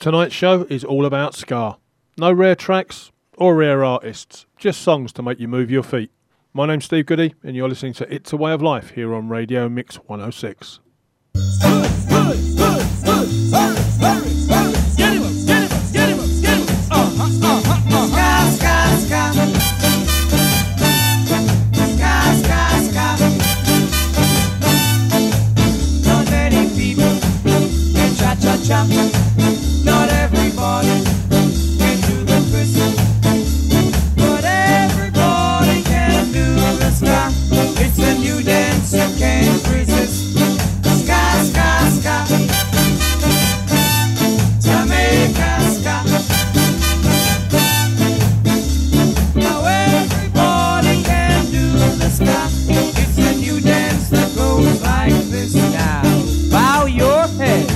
Tonight's show is all about ska. No rare tracks or rare artists, just songs to make you move your feet. My name's Steve Goody and you're listening to It's a Way of Life here on Radio Mix 106. Not everybody can do the twist, but everybody can do the ska. It's a new dance you can't resist. Ska, ska, ska, Jamaica ska. Now everybody can do the ska. It's a new dance that goes like this now. Bow your head,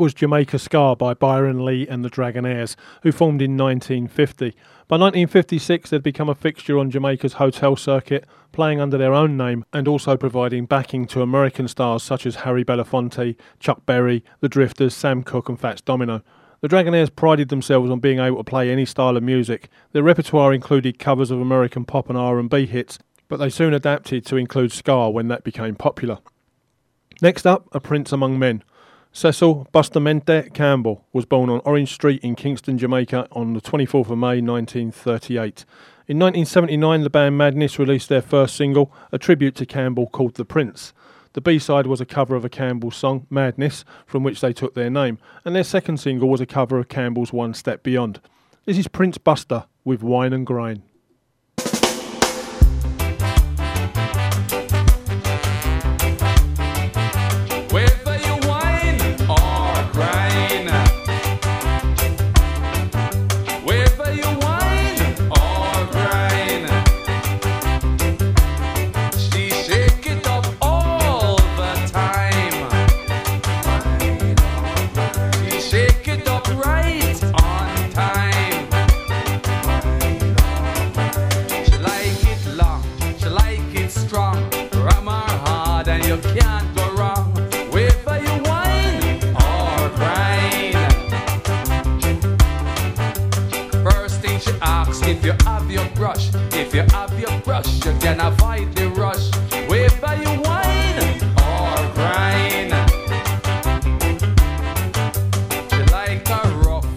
was Jamaica Ska by Byron Lee and the Dragonaires, who formed in 1950. By 1956 they'd become a fixture on Jamaica's hotel circuit, playing under their own name and also providing backing to American stars such as Harry Belafonte, Chuck Berry, The Drifters, Sam Cooke and Fats Domino. The Dragonaires prided themselves on being able to play any style of music. Their repertoire included covers of American pop and R&B hits, but they soon adapted to include ska when that became popular. Next up, a prince among men. Cecil Bustamente Campbell was born on Orange Street in Kingston, Jamaica on the 24th of May 1938. In 1979 the band Madness released their first single, a tribute to Campbell called The Prince. The B-side was a cover of a Campbell song, Madness, from which they took their name, and their second single was a cover of Campbell's One Step Beyond. This is Prince Buster with Wine and Grind. If you have your brush, you can avoid the rush. Whether you whine or grind, she like a rough,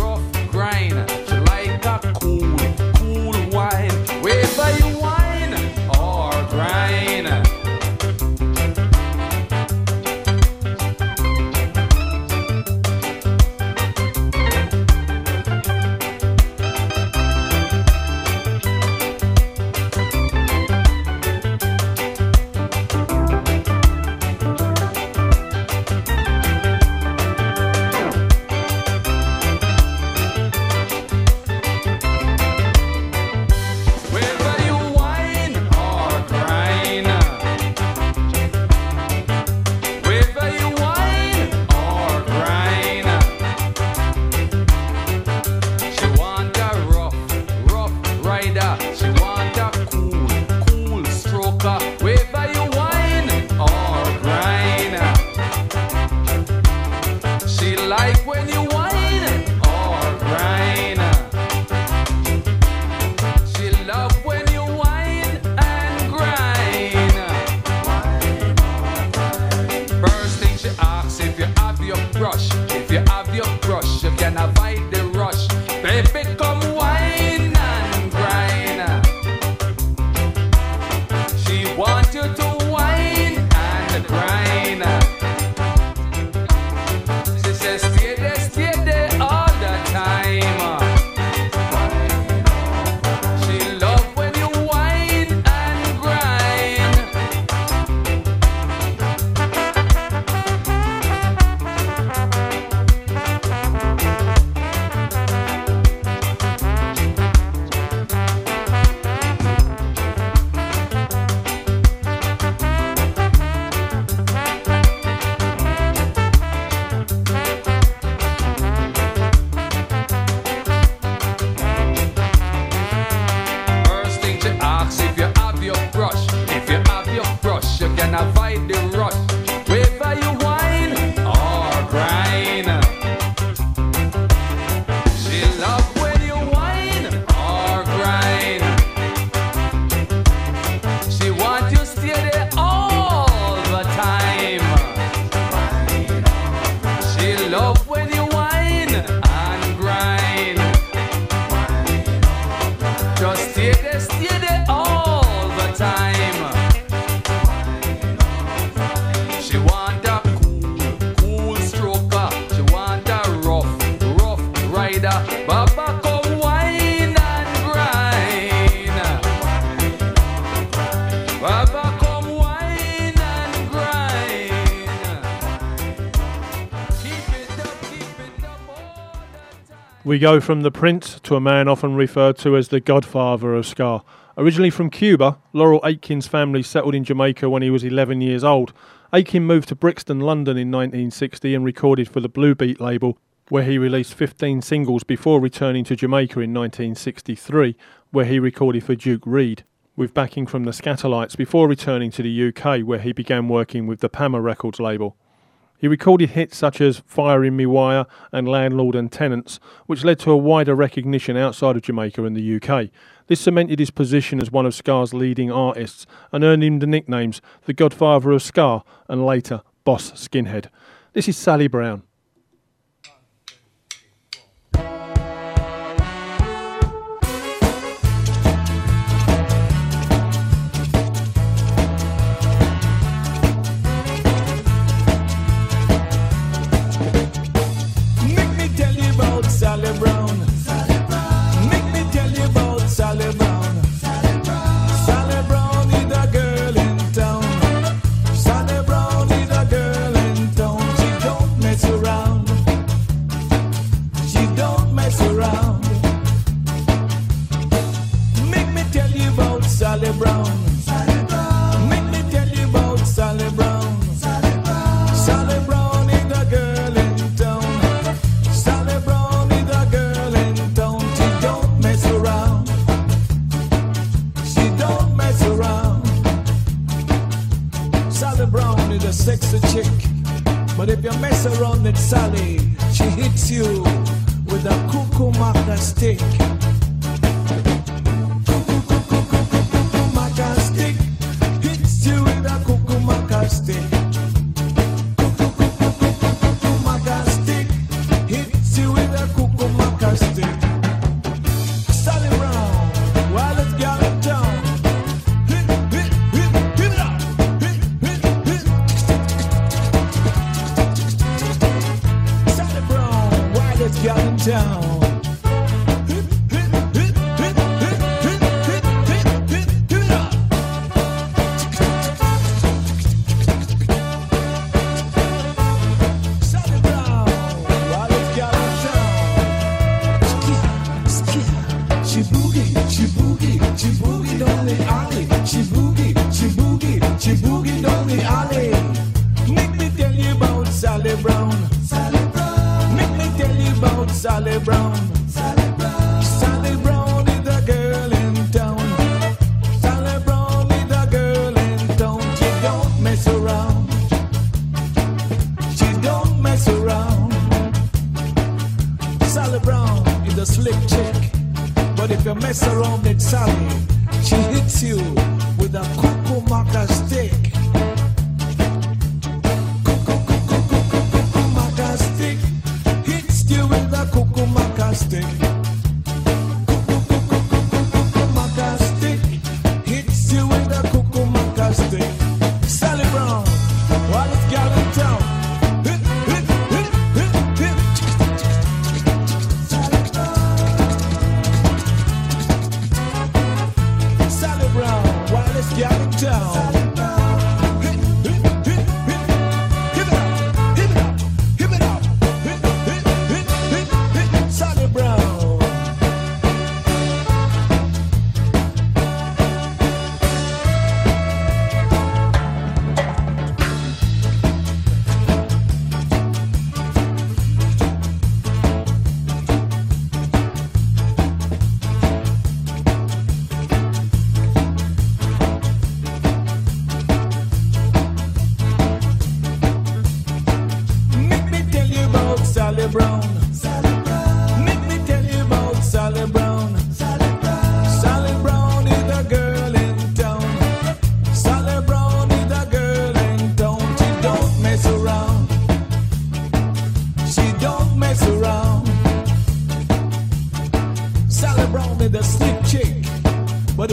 rough grind. She like a cool, cool wine. Whether you whine or grind. and avoid the rush, whether you whine or grind. She loves when you whine or grind. She wants you to stay there all the time. She loves when you whine and grind. Just stay there all the time. Baba, come wine and grind. Baba, come wine and grind. Keep it up all the time. We go from the Prince to a man often referred to as the godfather of Ska. Originally from Cuba, Laurel Aitken's family settled in Jamaica when he was 11 years old. Aitken moved to Brixton, London in 1960 and recorded for the Blue Beat label, where he released 15 singles before returning to Jamaica in 1963, where he recorded for Duke Reid, with backing from the Skatalites before returning to the UK, where he began working with the Pama Records label. He recorded hits such as Fire in Me Wire and Landlord and Tenants, which led to a wider recognition outside of Jamaica and the UK. This cemented his position as one of Ska's leading artists and earned him the nicknames The Godfather of Ska and later Boss Skinhead. This is Sally Brown.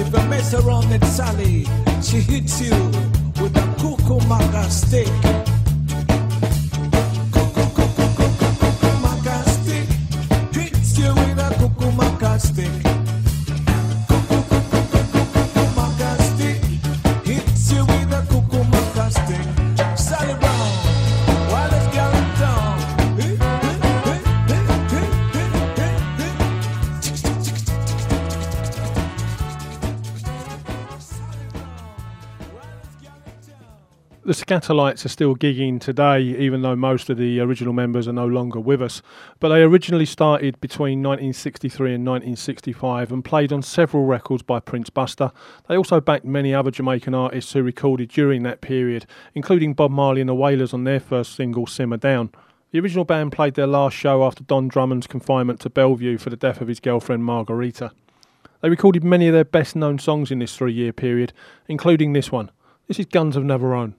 If you mess around with Sally, she hits you with a cuckoo-maca stick. Cuckoo-cuckoo-cuckoo-cuckoo-maca stick. Hits you with a cuckoo-maca stick. Cuckoo-cuckoo-cuckoo-maca stick. Hits you with a cuckoo-maca stick. Sally Brown, while it's going down. The Skatalites are still gigging today, even though most of the original members are no longer with us. But they originally started between 1963 and 1965 and played on several records by Prince Buster. They also backed many other Jamaican artists who recorded during that period, including Bob Marley and the Wailers on their first single, Simmer Down. The original band played their last show after Don Drummond's confinement to Bellevue for the death of his girlfriend Margarita. They recorded many of their best-known songs in this three-year period, including this one. This is Guns of Navarone.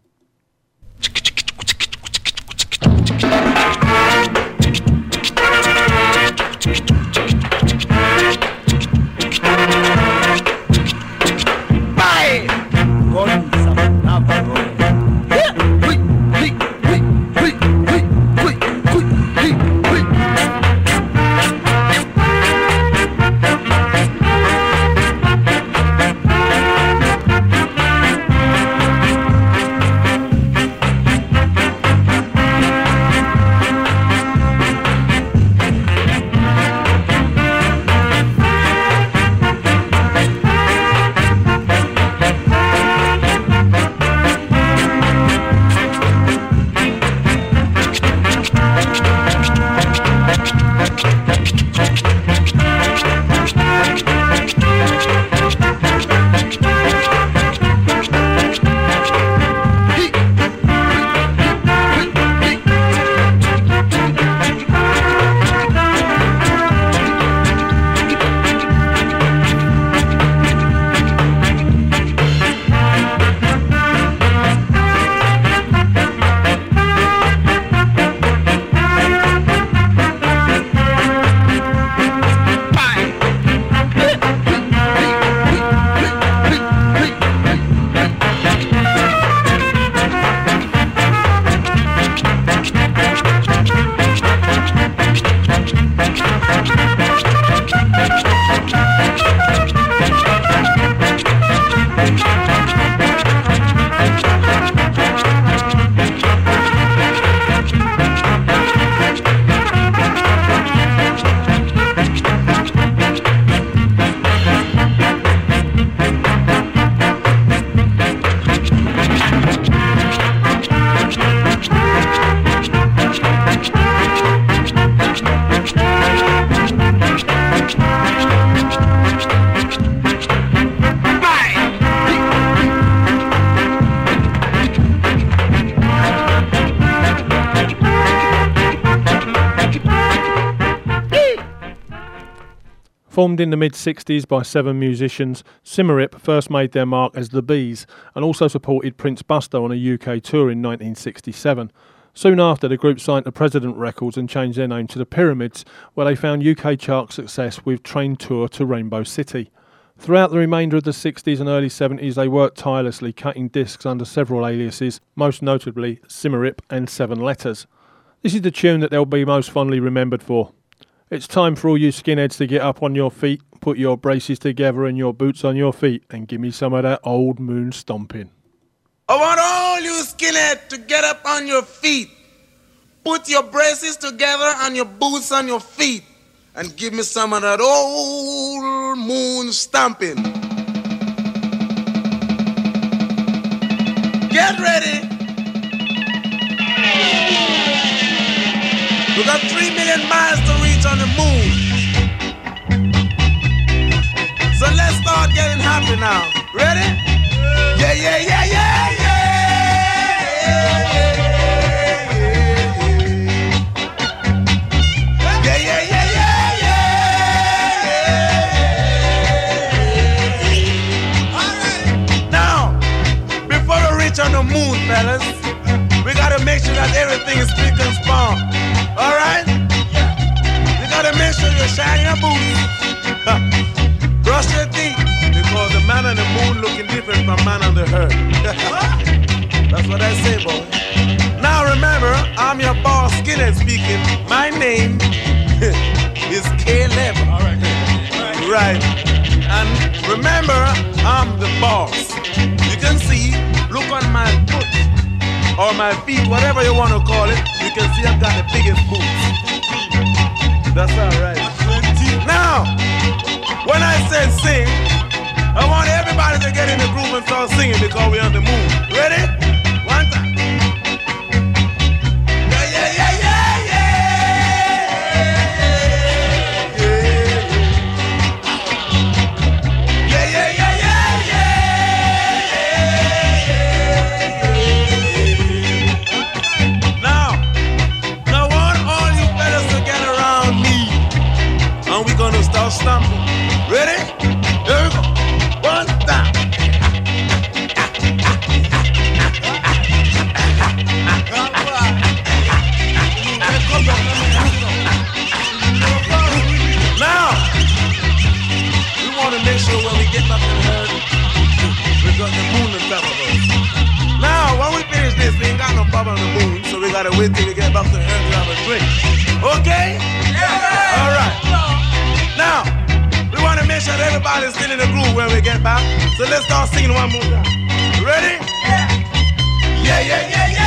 Formed in the mid-60s by seven musicians, Symarip first made their mark as the Bees and also supported Prince Buster on a UK tour in 1967. Soon after, the group signed to President Records and changed their name to the Pyramids, where they found UK chart success with Train Tour to Rainbow City. Throughout the remainder of the 60s and early 70s, they worked tirelessly, cutting discs under several aliases, most notably Symarip and Seven Letters. This is the tune that they'll be most fondly remembered for. It's time for all you skinheads to get up on your feet, put your braces together and your boots on your feet, and give me some of that old moon stomping. I want all you skinheads to get up on your feet, put your braces together and your boots on your feet, and give me some of that old moon stomping. Get ready. We got 3 million miles to reach on the moon. So let's start getting happy now. Ready? Yeah, yeah, yeah, yeah, yeah. Now, before we reach on the moon, fellas, we gotta make sure that everything is spick and span. All right? Yeah. You gotta make sure you shine your boots. Brush your teeth because the man looking different from man on the earth. That's what I say, boy. Now remember, I'm your boss, Skinhead speaking. My name is Caleb. All right. All right. And remember, I'm the boss. You can see, look on my foot or my feet, whatever you want to call it. You can see I've got the biggest boots. That's all right. Now, when I said sing, I want everybody to get in the groove and start singing because we're on the move. Ready? One time. Yeah, yeah, yeah, yeah, yeah. Yeah, yeah, yeah, yeah, yeah. Now I want all you fellas to get around me and we're gonna start stomping. Ready? Here we go. One time. Now, we want to make sure when we get up in here, we got the moon on top of us. Now, when we finish this, we ain't got no problem on the moon, so we got to wait till we get back to the earth to have a drink. Okay? Yeah. All right. Now, we want to make sure that everybody's still in the groove when we get back. So let's start singing one more time. Ready? Yeah, yeah, yeah, yeah, yeah, yeah.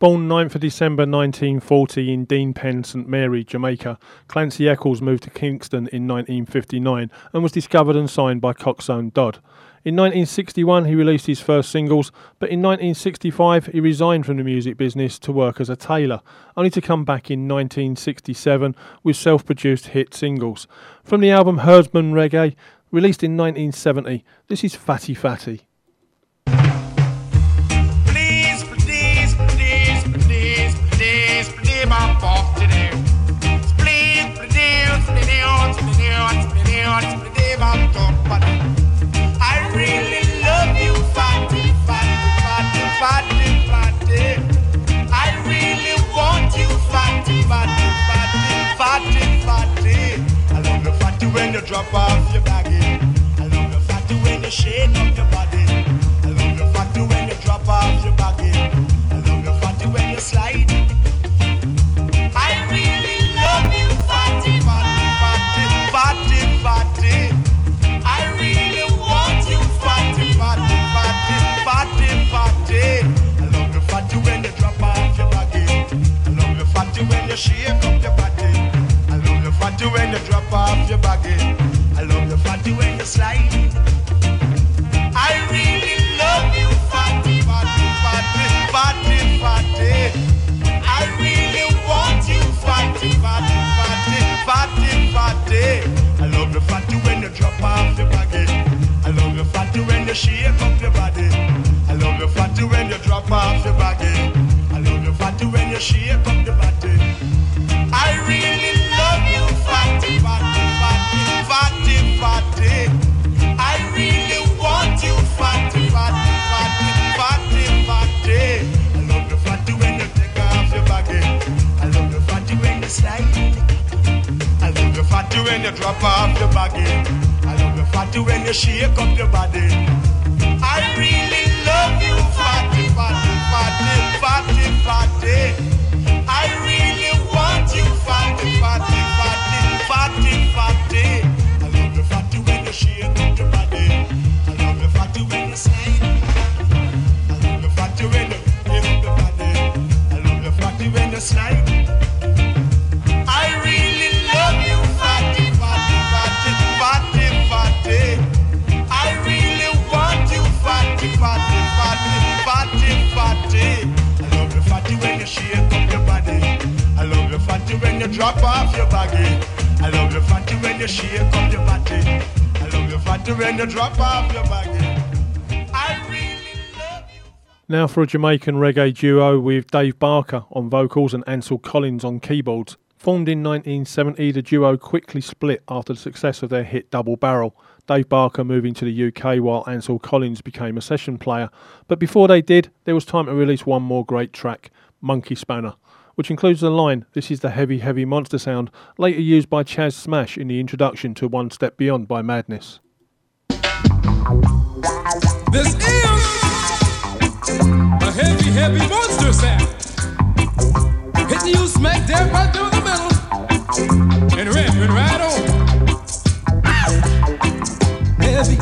Born 9th of December 1940 in Deanpen, St Mary, Jamaica, Clancy Eccles moved to Kingston in 1959 and was discovered and signed by Coxsone Dodd. In 1961 he released his first singles, but in 1965 he resigned from the music business to work as a tailor, only to come back in 1967 with self-produced hit singles. From the album Herdsman Reggae, released in 1970, this is Fatty Fatty. I really love you, Fatty, Fatty, Fatty, Fatty, Fatty. I really want you, Fatty, Fatty, Fatty, Fatty, Fatty. I love you, Fatty, when you drop off your baggage. I love you, Fatty, when you shake up your body. I love you, Fatty, when you drop off your baggage. I love you, Fatty, when you slide. I really love you, Fatty, Fatty, Fatty, Fatty, Fatty. Shake up your body. I love you, Fatty, when you drop off your baggy. I love you, Fatty, when you slide. I really love you, Fatty, Fatty, Fatty, Fatty, Fatty. I really want you, Fatty, Fatty, Fatty, Fatty, Fatty. I love you, Fatty, when you drop off your baggy. I love you, Fatty, when you shake up your body. I love you, Fatty, when you drop off your baggy. I love you, Fatty, when you shake up your body. I really love you, Fatty, Fatty, Fatty, Fatty. I really want you, Fatty, Fatty, Fatty, Fatty, Fatty. I love you, Fatty, when you take off your baggy. I love you, Fatty, when you slide. I love you, Fatty, when you drop off your baggy. I love you, Fatty, when you shake up your body. I really love you, Fatty, Fatty, Fatty, Fatty, Fatty. I really want you, Fatty, Fatty, Fatty, Fatty, Fatty. I love you, Fatty, when you shake up your body. I love you, Fatty, when you slide. I love you, Fatty, when you lift up your body. I love you, Fatty, when you slide. I really love you, Fatty, Fatty, Fatty, Fatty, Fatty. I really want you, Fatty, Fatty, Fatty, Fatty, Fatty. I love you, Fatty, when you shake up your body. I love you, Fatty, when you drop off your baggy. I love you, Fatty, when you shake up your body. I love you, Fatty, when you drop off your baggy. I really love you. Now for a Jamaican reggae duo with Dave Barker on vocals and Ansel Collins on keyboards. Formed in 1970, the duo quickly split after the success of their hit Double Barrel, Dave Barker moving to the UK while Ansel Collins became a session player. But before they did, there was time to release one more great track, Monkey Spanner, which includes the line, "This is the heavy, heavy monster sound," later used by Chaz Smash in the introduction to One Step Beyond by Madness. This is a heavy, heavy monster sound, hitting you smack dab right through the middle and ripping right on. Heavy,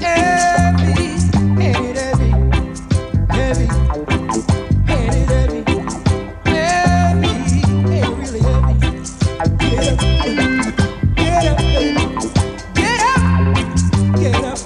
heavy, heavy, heavy, heavy, heavy, heavy, heavy, really heavy. Get up, baby, get up, get up, baby, get up.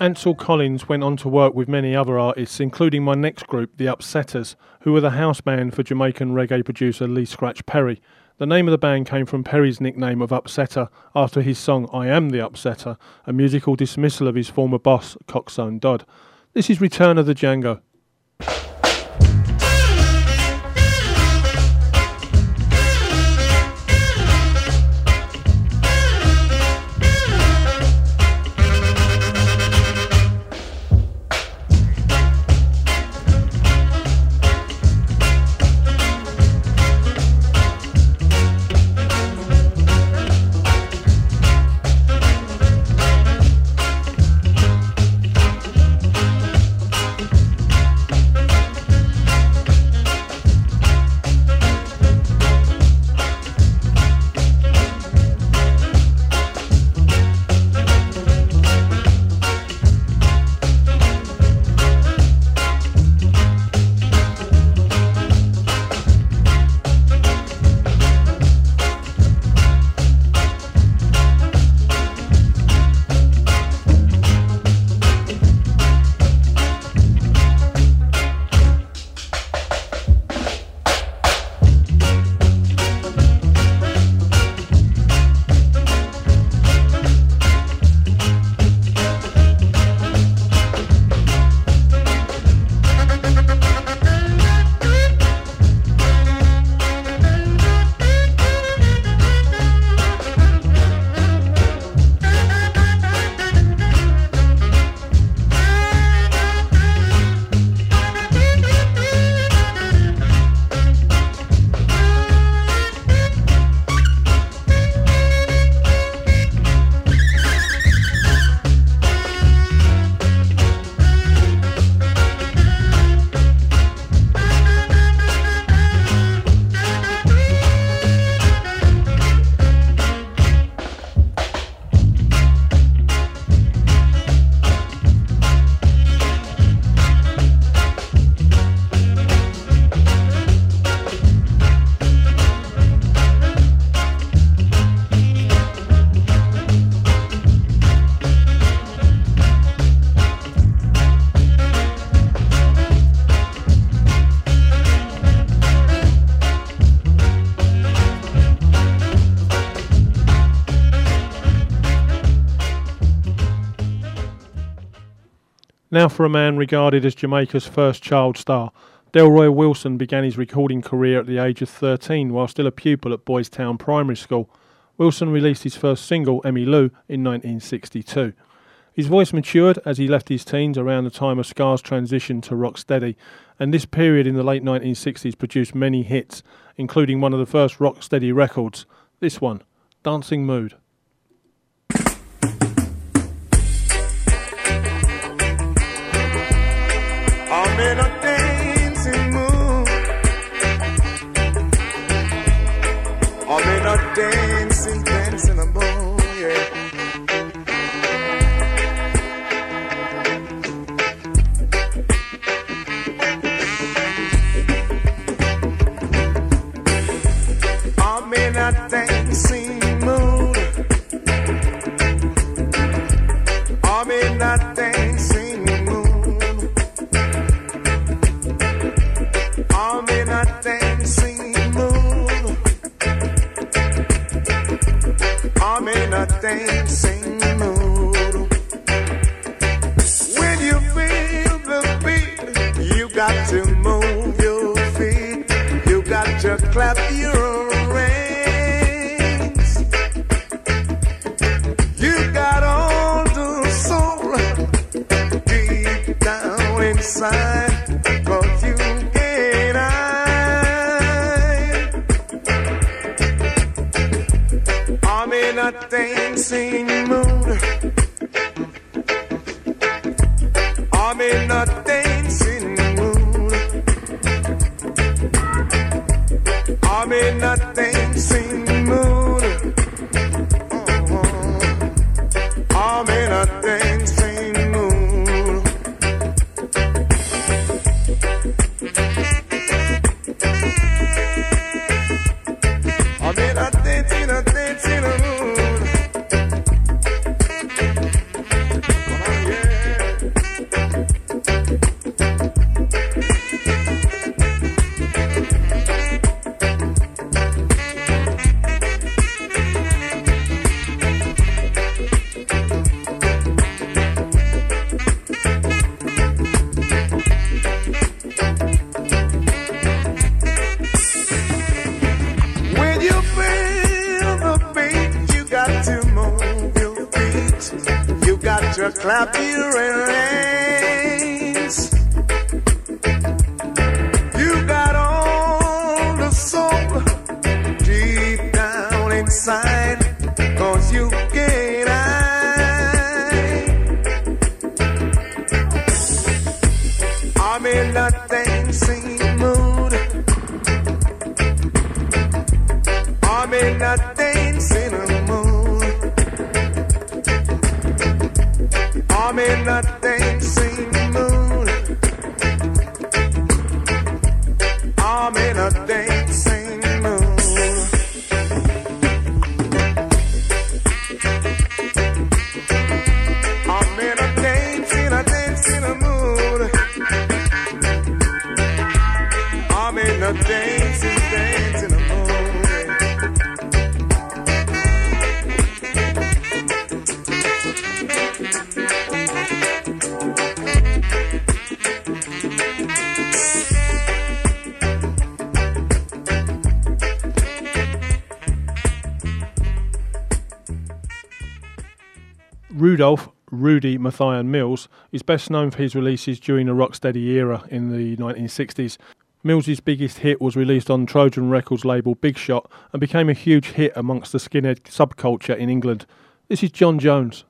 Ansel Collins went on to work with many other artists, including my next group, The Upsetters, who were the house band for Jamaican reggae producer Lee Scratch Perry. The name of the band came from Perry's nickname of Upsetter after his song I Am the Upsetter, a musical dismissal of his former boss, Coxsone Dodd. This is Return of the Django. Now for a man regarded as Jamaica's first child star, Delroy Wilson began his recording career at the age of 13 while still a pupil at Boys Town Primary School. Wilson released his first single, Emmylou, in 1962. His voice matured as he left his teens around the time of Ska's transition to rocksteady, and this period in the late 1960s produced many hits, including one of the first rocksteady records, this one, Dancing Mood. Dancing a mood, yeah. I'm in a dancing mood. I'm in a dancing mood. I'm in a dancing mood. I'm in a dancing mood. When you feel the beat, you got to move your feet. You got to clap your hands. You got all the soul deep down inside, 'cause you and I'm in a dancing mood. I'm in a dancing mood. I'm in a dancing mood. Uh-huh. I'm in a dancing mood. I'm in a dancing mood. Clap your hands. You got all the soul deep down inside, 'cause you can't hide. I'm in a dancing mood. I'm in a dancing mood. I'm in a dancing mood. I'm in a dancing mood. I'm in a dancing mood. I'm in a dancing mood. Rudolph "Rudy" Mathion Mills is best known for his releases during the rocksteady era in the 1960s. Mills's biggest hit was released on Trojan Records label Big Shot and became a huge hit amongst the skinhead subculture in England. This is John Jones.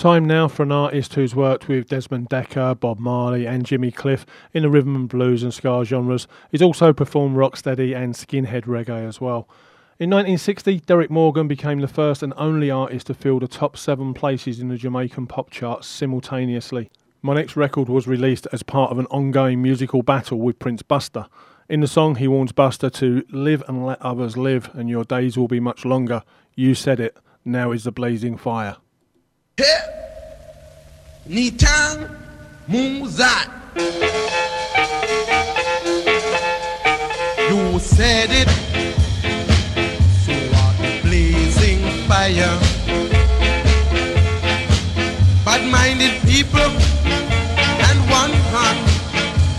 Time now for an artist who's worked with Desmond Dekker, Bob Marley and Jimmy Cliff in the rhythm and blues and ska genres. He's also performed rocksteady and skinhead reggae as well. In 1960, Derek Morgan became the first and only artist to fill the top 7 places in the Jamaican pop charts simultaneously. My next record was released as part of an ongoing musical battle with Prince Buster. In the song, he warns Buster to live and let others live, and your days will be much longer. You said it, now is the blazing fire. Hey, Nitang Mumuzat. You said it, so what the blazing fire. Bad-minded people and one hand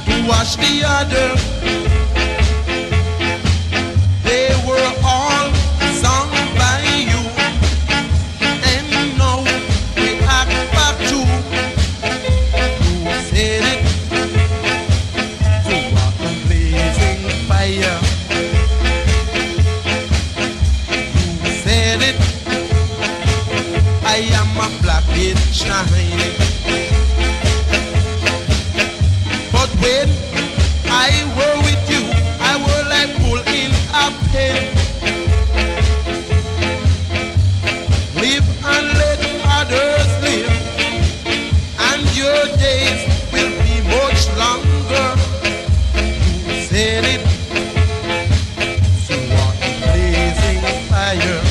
to wash the other. They were all sung by you, and now we act back too. You said it, to walk a blazing fire. You said it, I am a black bitch shining. But when I were with you, I were like pull in a pen. Live and let others live, and your days will be much longer. You said it, so what a blazing fire.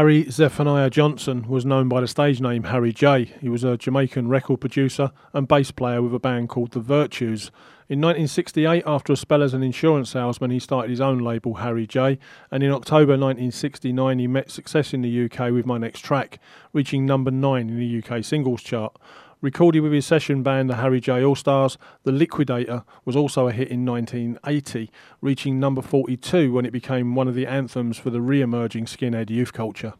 Harry Zephaniah Johnson was known by the stage name Harry J. He was a Jamaican record producer and bass player with a band called The Virtues. In 1968, after a spell as an insurance salesman, he started his own label, Harry J. And in October 1969, he met success in the UK with My Next Track, reaching number 9 in the UK singles chart. Recorded with his session band, the Harry J All-Stars, The Liquidator was also a hit in 1980, reaching number 42 when it became one of the anthems for the re-emerging skinhead youth culture.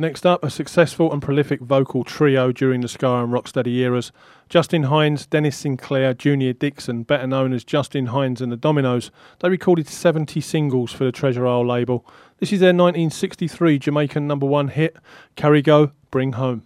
Next up, a successful and prolific vocal trio during the ska and rocksteady eras. Justin Hines, Dennis Sinclair, Junior Dixon, better known as Justin Hines and the Dominoes. They recorded 70 singles for the Treasure Isle label. This is their 1963 Jamaican number one hit, Carrigo, Bring Home.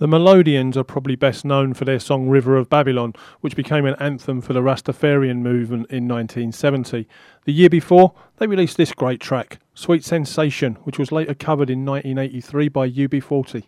The Melodians are probably best known for their song River of Babylon, which became an anthem for the Rastafarian movement in 1970. The year before, they released this great track, Sweet Sensation, which was later covered in 1983 by UB40.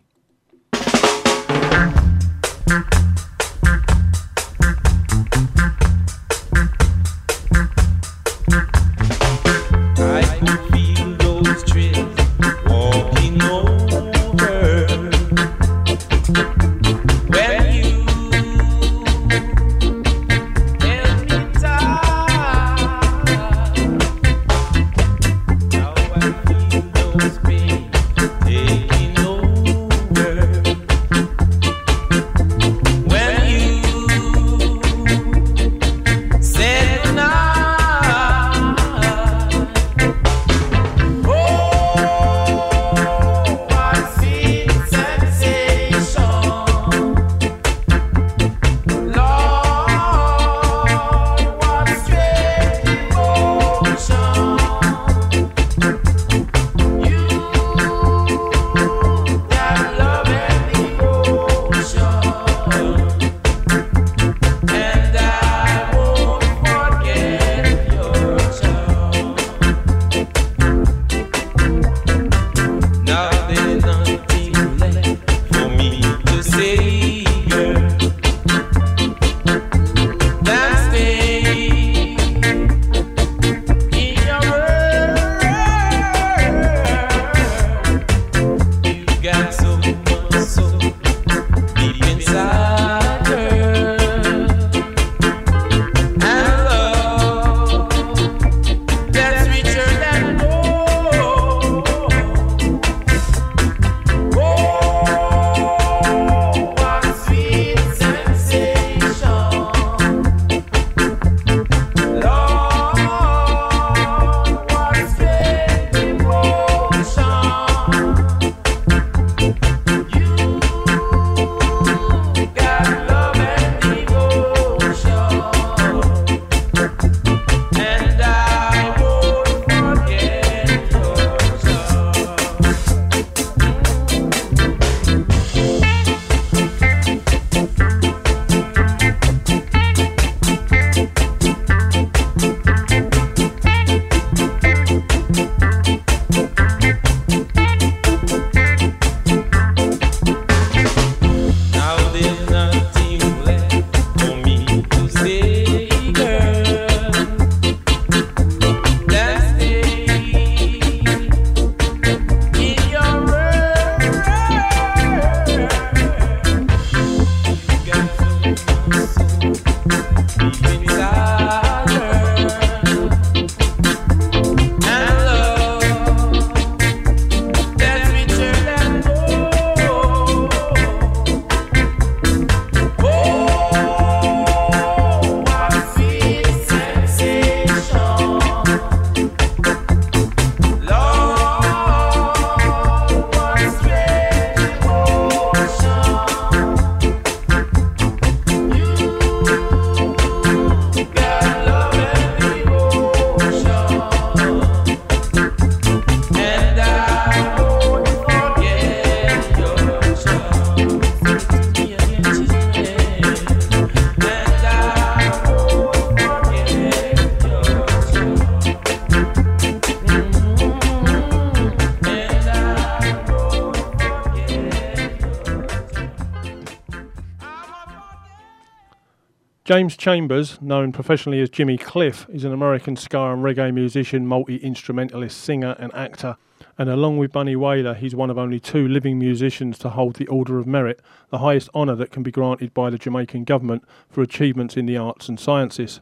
James Chambers, known professionally as Jimmy Cliff, is an American ska and reggae musician, multi-instrumentalist, singer and actor, and along with Bunny Wailer, he's one of only two living musicians to hold the Order of Merit, the highest honour that can be granted by the Jamaican government for achievements in the arts and sciences.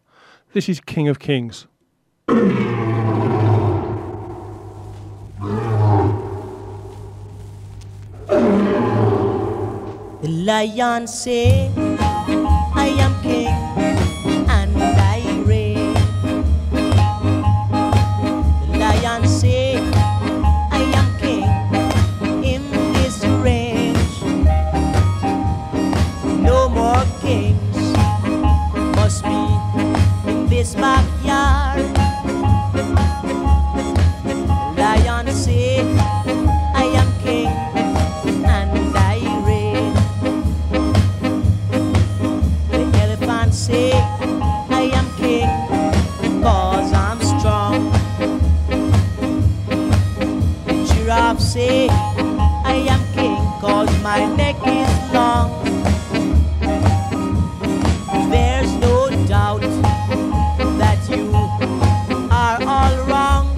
This is King of Kings. The lion said, I am king and I reign. The lion said, I am king in this range. No more kings must be in this backyard. The lion said, I am king. Say I am king because I'm strong. The giraffe say I am king because my neck is long. There's no doubt that you are all wrong.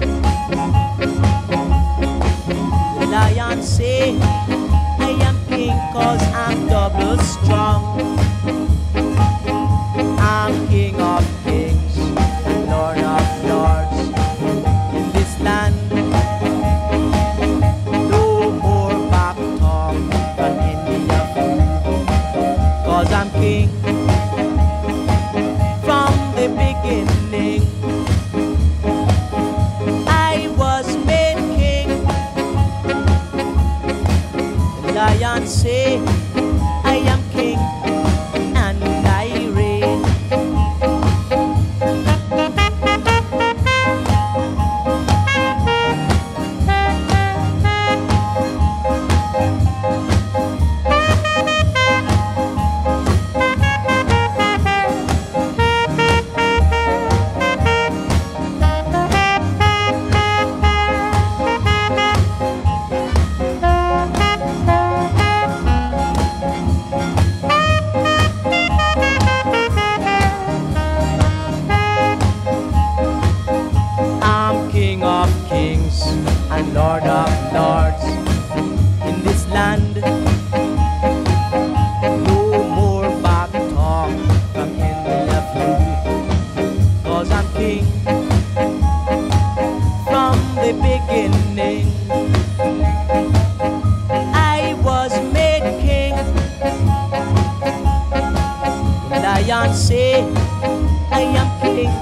The lion say I am king because I'm double strong. I'm king of kings and lord of lords in this land. No more pop talk from India, cause I'm king from the beginning. I was made king. The lion say I am king.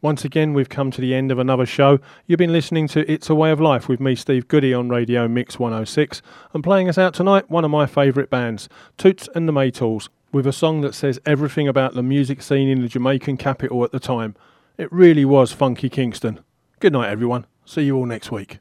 Once again, we've come to the end of another show. You've been listening to It's a Way of Life with me, Steve Goody, on Radio Mix 106. And playing us out tonight, one of my favourite bands, Toots and the Maytals, with a song that says everything about the music scene in the Jamaican capital at the time. It really was funky Kingston. Good night, everyone. See you all next week.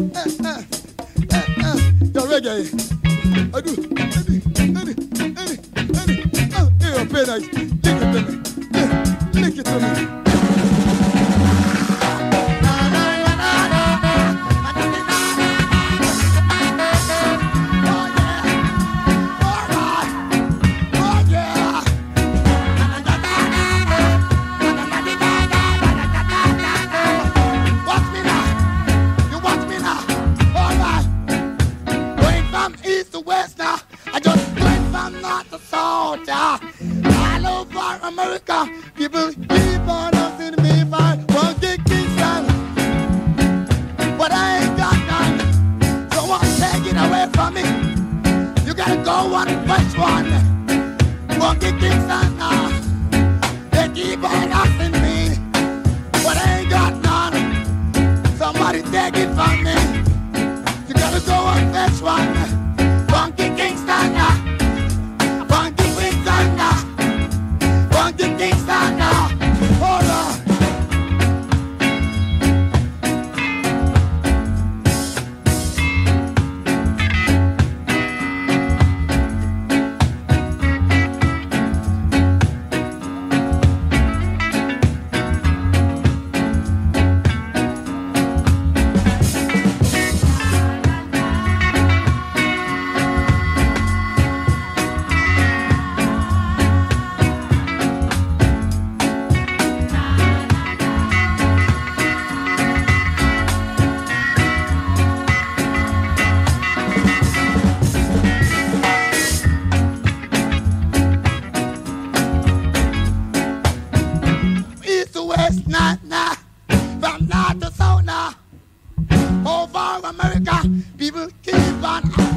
Your reggae. I do. Hey, play nice. Lick it to me. Lick it to me. Over America, people keep on.